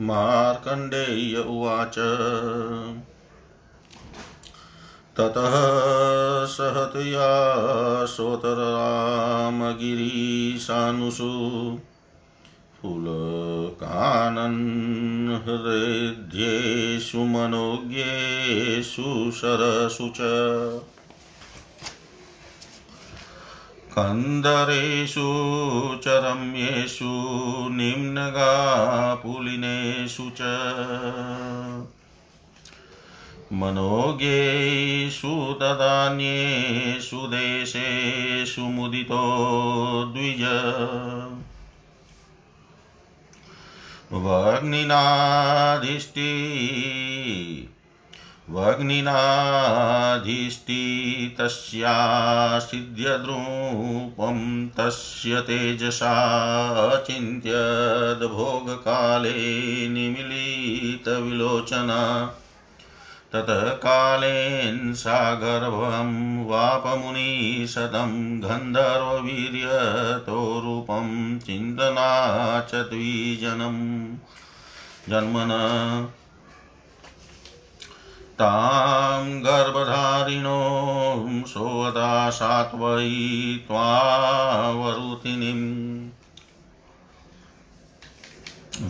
मार्कण्डेय उवाच ततः सहतया सोतरामगिरीशानुषु पुलकाननहृद्येषु मनोज्ञेषु सरसु च कंदरेषु च रम्येषु निम्नगापुलिनेषु च मनोज्ञेषु तदान्येषु देशेषु मुदितो द्विज वग्निनाधिष्टि तस्या सिद्ध्यद्रूपं तस्य तेजसा चिन्त्यद्भोगकाले निमिलित विलोचना ततः कालेन सा गर्भं वापमुनिषदं गन्धर्ववीर्यतो रूपं चिन्तना च द्विजनं जन्मना तां गर्भधारिणो सोऽदा सात्वयी त्वावरुतिनिम्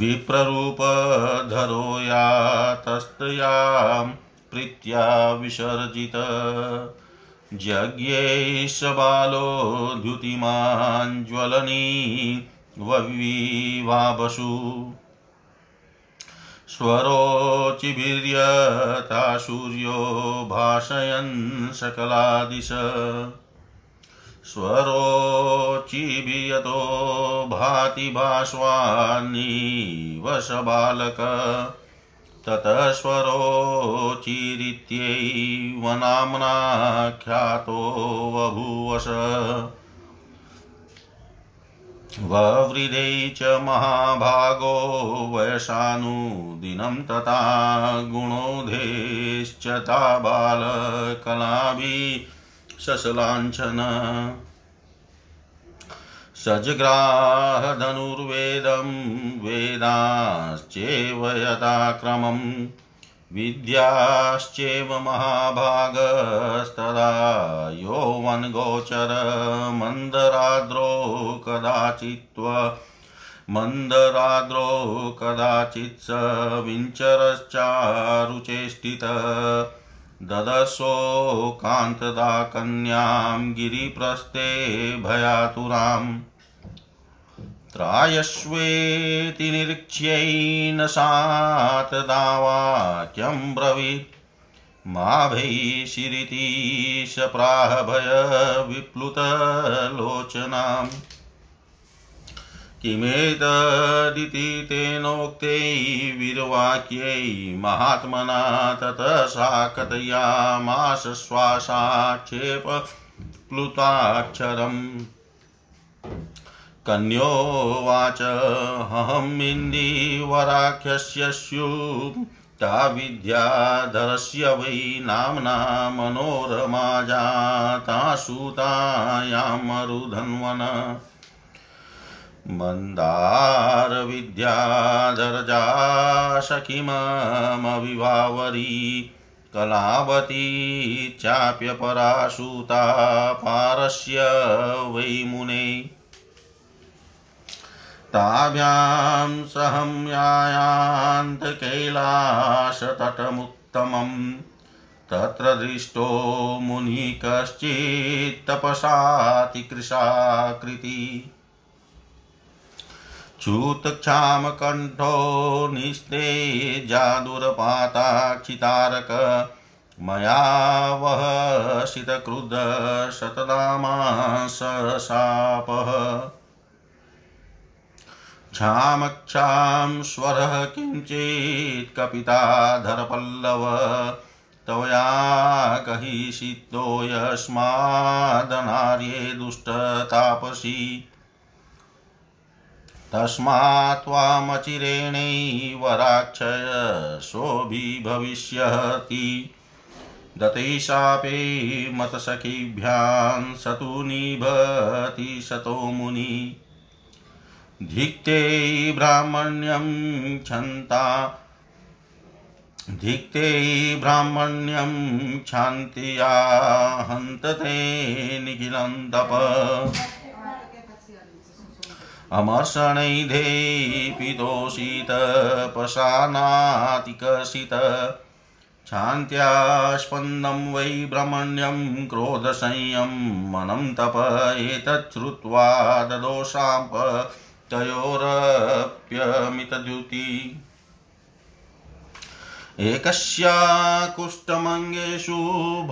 विप्ररूपधरो यातस्तयां प्रीत्या विसर्जित जज्ञेश बालो द्युतिमान् ज्वलनी वविवावसु स्वरोचिवीर्यता सूर्यो भाषयन् सकलादिश स्वरोचिभियतो भाति भास्वान्नी वशबालक ततः स्वरोचिरित्यैव नाम्ना ख्यातो बभूवश ववृधे च महाभागो वयसानुदिनं तथा गुणोधेश्च ता बालकलाभिः ससलांचन सजग्राह धनुर्वेदं वेदाश्चेव यथाक्रमं विद्याश्चेव महाभागस्तदा यौवन गोचर मंदराद्रो कदाचित् स विंचरश्चारुचेष्टित ददसो कांतदा कन्यां गिरिप्रस्थे भयातुरां त्रायश्वेति निरीक्ष्यैन सातदावाक्यं ब्रवीत् मा भैषिरिति स प्राह भय विप्लुतलोचनां किमेतदिति तेनोक्ते वीरवाक्ये महात्मना ततः सा कथयामास श्वासाक्षेपप्लुताक्षरम् कन्योवाच अहम् इन्दीवराख्यस्य स्युता विद्याधरस्य वै नाम्ना मनोरमा जाता सूतायां मरुधन्वन मंदार विद्याधरजा सखीममविभावरी कलावती चाप्यपरासूता पारस्य वै मुने ताभ्यां सहम्यायान्त कैलासतटमुत्तमं तत्र दृष्टो मुनि कश्चित् तपसाति कृशाकृति छूतक्षामकण्ठो निस्तेजादुरपाताक्षितारक मया वह सितक्रुद्ध शतनामासरसापः क्षामक्षां स्वरः किञ्चित् कपिताधरपल्लव तवया कहिषितो यस्मादनार्ये दुष्टतापसी तस्मात् त्वामचिरेणैव राक्षय सोऽभिभविष्यति दतेशापे मतसखिभ्यां सतो निभति सतो मुनि धिक्ते ब्राह्मण्यं क्षन्ता धिक्ते ब्राह्मण्यं क्षान्त्या हन्तते निखिलं तप अमर्षणैधे पितोषित प्रशानातिकसित क्षान्त्या स्पन्दं वै ब्राह्मण्यं क्रोधसंयं मनं तप एतत् श्रुत्वा ददोषाम्प तयोरप्यमितद्युति एकस्या कुष्ठमङ्गेषु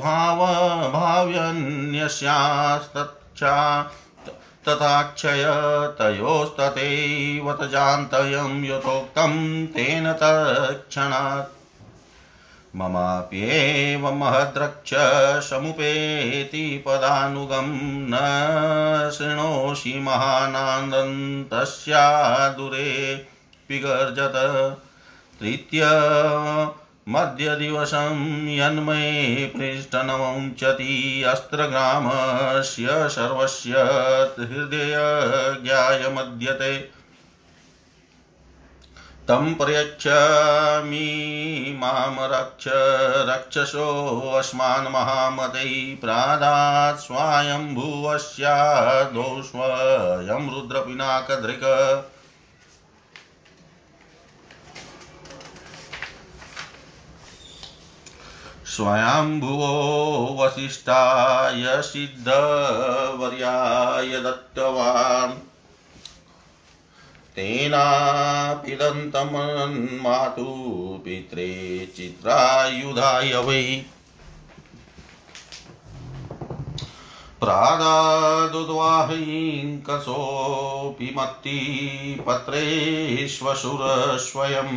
भाव्यन्यस्यास्तच्छा तथाक्षय तयोस्तथैवत जान्तयं यथोक्तं तेन तत्क्षणात् ममाप्येव महद्रक्ष समुपेति पदानुगं न शृणोषि महानानन्दस्या दूरे पिगर्जत तृतीय मध्यदिवसं यन्मये पृष्ठनमुञ्चति अस्त्रग्रामस्य सर्वस्य हृदय ज्ञायमद्यते तं प्रयच्छामि मां रक्ष रक्षसो अस्मान् महामते प्रादात् स्वायम्भुवस्यादो स्वयं रुद्रपिनाकधृक् स्वयंभुवो वसिष्ठाय सिद्धवर्याय दत्तवान् तेनापिदन्तं मातु पित्रे चित्रायुधाय वै प्रादादुद्वाहैकसोऽपि मत्ति पत्रेष्वशुर स्वयम्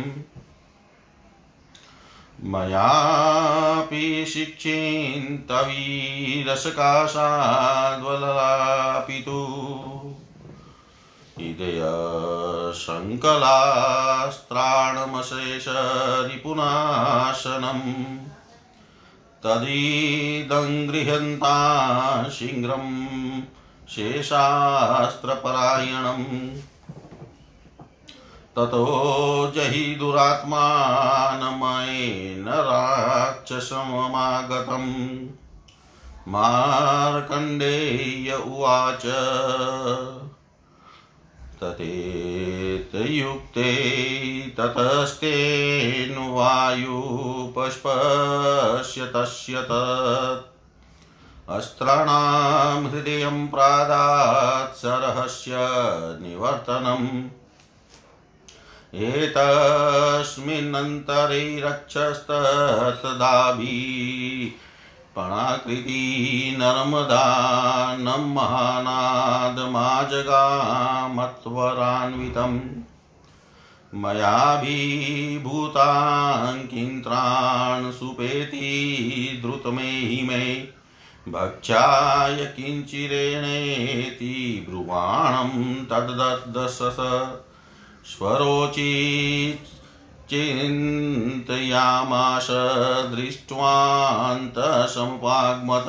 मयापि शिक्षिन्तवीरसकाशाद्वलापितु इदय संकलास्त्राणमशेष रिपुनाशनं तदिदं गृह्यन्ता शीघ्रं शेषास्त्रपरायणम् ततो जहि दुरात्मानमयेन राक्षसममागतम् मार्कण्डेय उवाच ततेतयुक्ते ततस्तेऽनुवायुपश्पस्य तस्य अस्त्राणां हृदयं प्रादात् सरहस्य निवर्तनम् एतस्मिन्नन्तरे रक्षस्तदाभिपणाकृति नर्मदानं महानादमाजगामत्वरान्वितं मयाभिभूताङ्किन्त्रान् सुपेति द्रुतमेहि मे भक्षाय किञ्चिरेणेति ब्रुवाणं तद्दशस स्वरोचि चिन्तयामास दृष्ट्वान्तसमुपागमत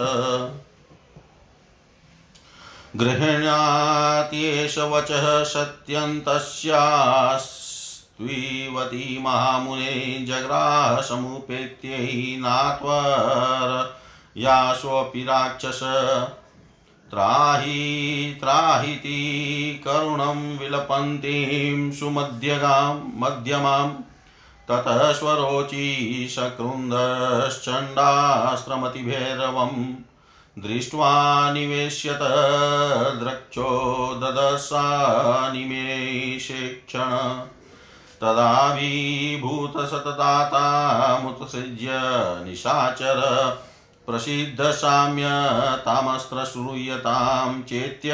गृह्णात्येष वचः सत्यं तस्यास्त्विवति महामुने जग्रासमुपेत्यै नात्वरयासोऽपि राक्षस त्राहि त्राहिति करुणं विलपन्तीं सुमध्यगां मध्यमां ततः स्वरोचि सकृन्दश्चण्डास्त्रमतिभैरवं दृष्ट्वा निवेश्यत द्रक्षो ददसा निमेषेक्षण तदाभिभूतसततामुत्सृज्य निशाचर प्रसिद्ध साम्य तामस्त्र श्रूयतां चेत्य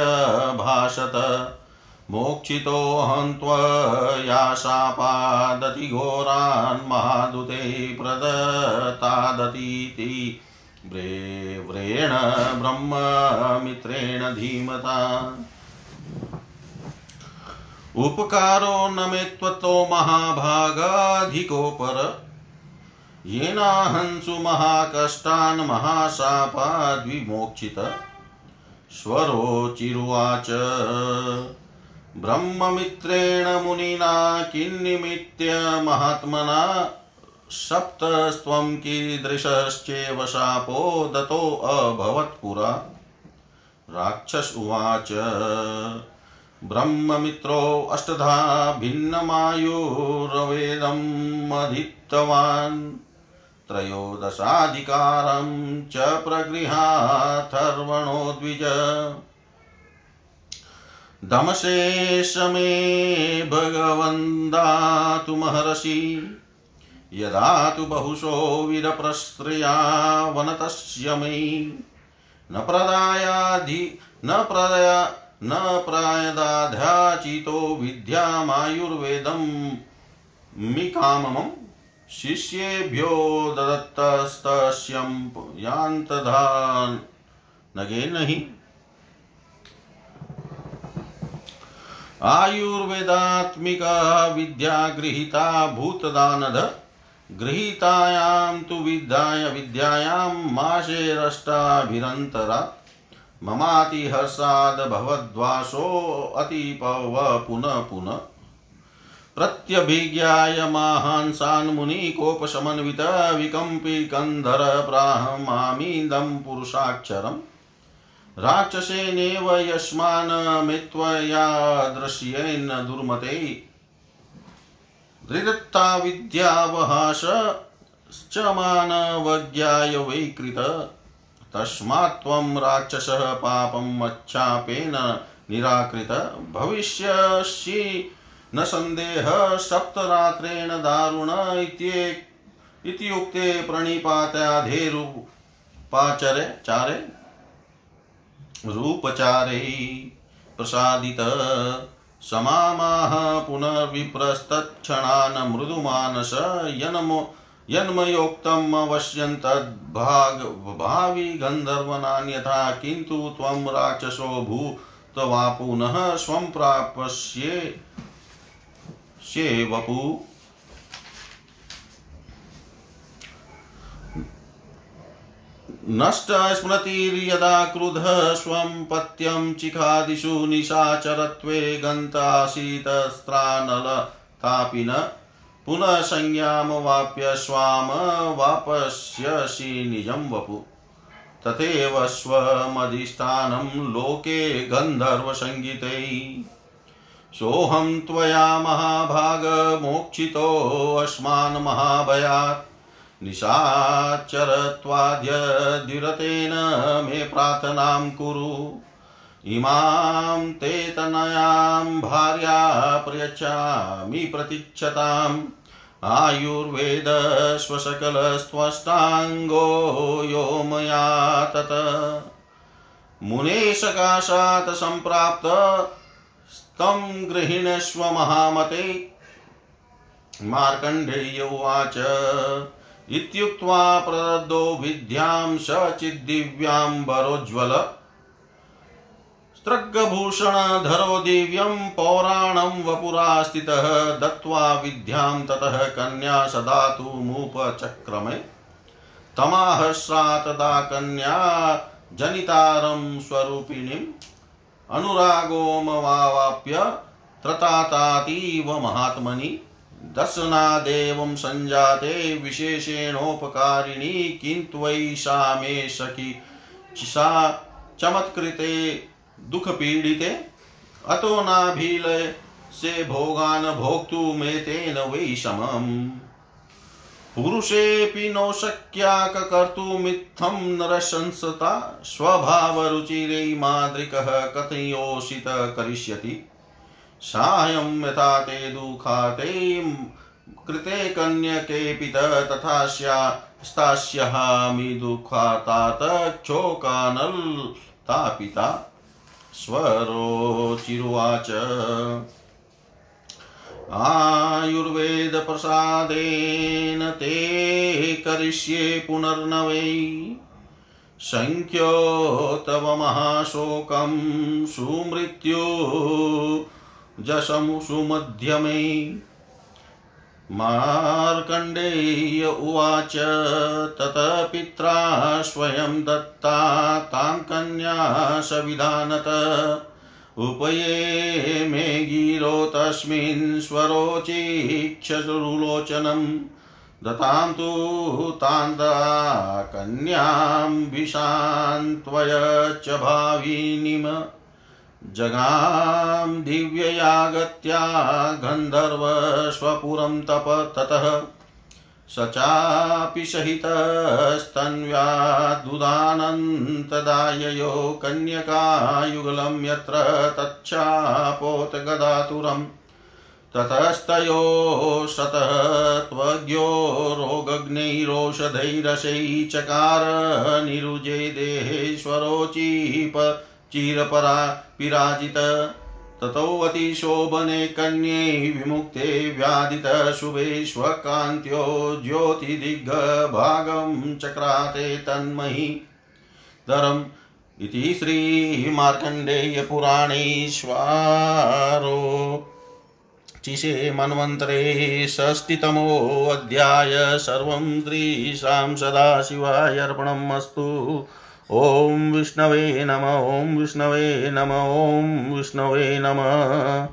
भाषत मोक्षितो हन्त्वयाशापादति घोरान् महादुते प्रदतादतीति ब्रेव्रेण ब्रह्ममित्रेण धीमता उपकारो न मे त्वतो महाभागाधिकोपर येनाहंसु महाकष्टान् महाशापाद्विमोक्षित स्वरोचिरुवाच ब्रह्ममित्रेण मुनिना किन्निमित्य महात्मना सप्तस्त्वं कीदृशश्चैव शापो दतो अभवत् पुरा। राक्षस उवाच ब्रह्ममित्रो अष्टधा भिन्नमायुर्वेदम् अधीतवान् त्रयोदशाधिकारं च प्रगृहाथर्वणो द्विज। दमशेष मे भगवन्दातु महर्षि यदा तु बहुशो वीरप्रस्त्रिया वनतस्य मयि न प्रदायाचितो विद्यामायुर्वेदं मिकाममं शिष्येभ्यो ददत्तस्तस्यं यान्तधान नगे नहि। आयुर्वेदात्मिका विद्या गृहीता भूतदानद गृहीतायां तु विद्यायां माशेरष्टाभिरन्तरा ममातिहर्षाद् भवद्वासो अतिपव पुनः पुनः। प्रत्यभिज्ञाय महांसान् मुनिकोपशमन्वित विकम्पि कन्धर प्राहमामीदं पुरुषाक्षरम्। राक्षसेनेव यस्मान् मित्वया दृश्येन दुर्मते दृढता विद्यावहास च मानवज्ञाय वैकृत। तस्मात् त्वं राक्षसः पापं मच्छापेन निराकृत भविष्यसि न संदेहः। सप्तरात्रेण दारुण इत्युक्ते प्रणिपात्याधेरूपाचारे रूपचारे प्रसादित समामाह पुनर्विप्रस्तत्क्षणान् मृदुमानस। यन्मयोक्तम् अवश्यं तद्भावि गन्धर्वनान्यथा किन्तु त्वं राक्षसो भूत्वा पुनः स्वं प्राप्स्ये वपु। नष्ट स्मृतिर्यदा क्रुधः स्वं पत्यं चिखादिषु निशाचरत्वे गन्तासीतस्त्रानलतापिन पुनः संज्ञां वाप्य स्वाम वापस्यसि निजं वपु। तथैव स्वमधिष्ठानं लोके गन्धर्वसंगीते सोऽहं त्वया महाभाग मोक्षितोऽस्मान् महाभयात्। निशाचरत्वाद्यद्विरतेन मे प्रार्थनां कुरु इमां ते तनयां भार्या प्रयच्छामि प्रतीक्षताम्। आयुर्वेदस्वसकलस्त्वष्टाङ्गो यो मया तत मुने सकाशात् सम्प्राप्त स्तं गृहीणस्व महामते। मार्कण्डेय उवाच इत्युक्त्वा प्रददो विद्यां स चिद्दिव्याम्बरोज्ज्वल स्त्रग्भूषणधरो दिव्यं पौराणं वपुरास्थितः। दत्त्वा विद्यां ततः कन्या सदातु मूपचक्रमे तमाहस्रा तदा कन्या जनितारं स्वरूपिणीम् अनुरागोमवाप्य त्रतातातीव महात्मनि। दशनादेवं संजाते विशेषेणोपकारिणी किंत्वैषा मे सखी सा चमत्कृते दुःखपीडिते अतो नाभिलय से भोगान भोक्तु मेतेन वै समम्। पुरुषेऽपि नो शक्या कर्तुमित्थं नरशंसता स्वभावरुचिरे माद्रिकः कथयोषित करिष्यति। सायं यथा ते दुःखाते कृते कन्यकेऽपि तथा स्थास्यामि दुःखार्तात क्षोकानलतापिता। स्वरोचिरुवाच आयुर्वेदप्रसादेन ते करिष्ये पुनर्नवै संख्यो तव महाशोकं सुमृत्यु जशमुषु मध्यमे। मार्कण्डेय उवाच तत पित्रा स्वयं दत्ता तां कन्या सविधानत उपये मे गिरो तस्मिन् स्वरोचि क्षसुरुलोचनम् दतां तु तान्ता कन्यां विशान्त्वय च भाविनीम् जगाम दिव्ययागत्या गन्धर्वस्वपुरं तप ततः सचापि सहितस्तन्व्या दुदानन्तदाययो कन्यकायुगलं यत्र तच्छापोतगदातुरम् ततस्तयो शतत्वज्ञो रोगग्नैरोषधैरशैचकार निरुजे देहेश्वरोचीप चिरपरा विराजित ततो अतिशोभने कन्ये विमुक्ते व्यादित शुभेश्वकान्त्यो ज्योतिदिग्भागं चक्राते तन्मही धरम् इति श्री मार्कण्डेय पुराणे स्वारो चिशे मन्वन्तरे षष्टितमोऽध्याय सर्वं श्रीशां सदाशिवाय अर्पणम् अस्तु। ओम विष्णवे नमः। ओम विष्णवे नमः। ओम विष्णवे नमः।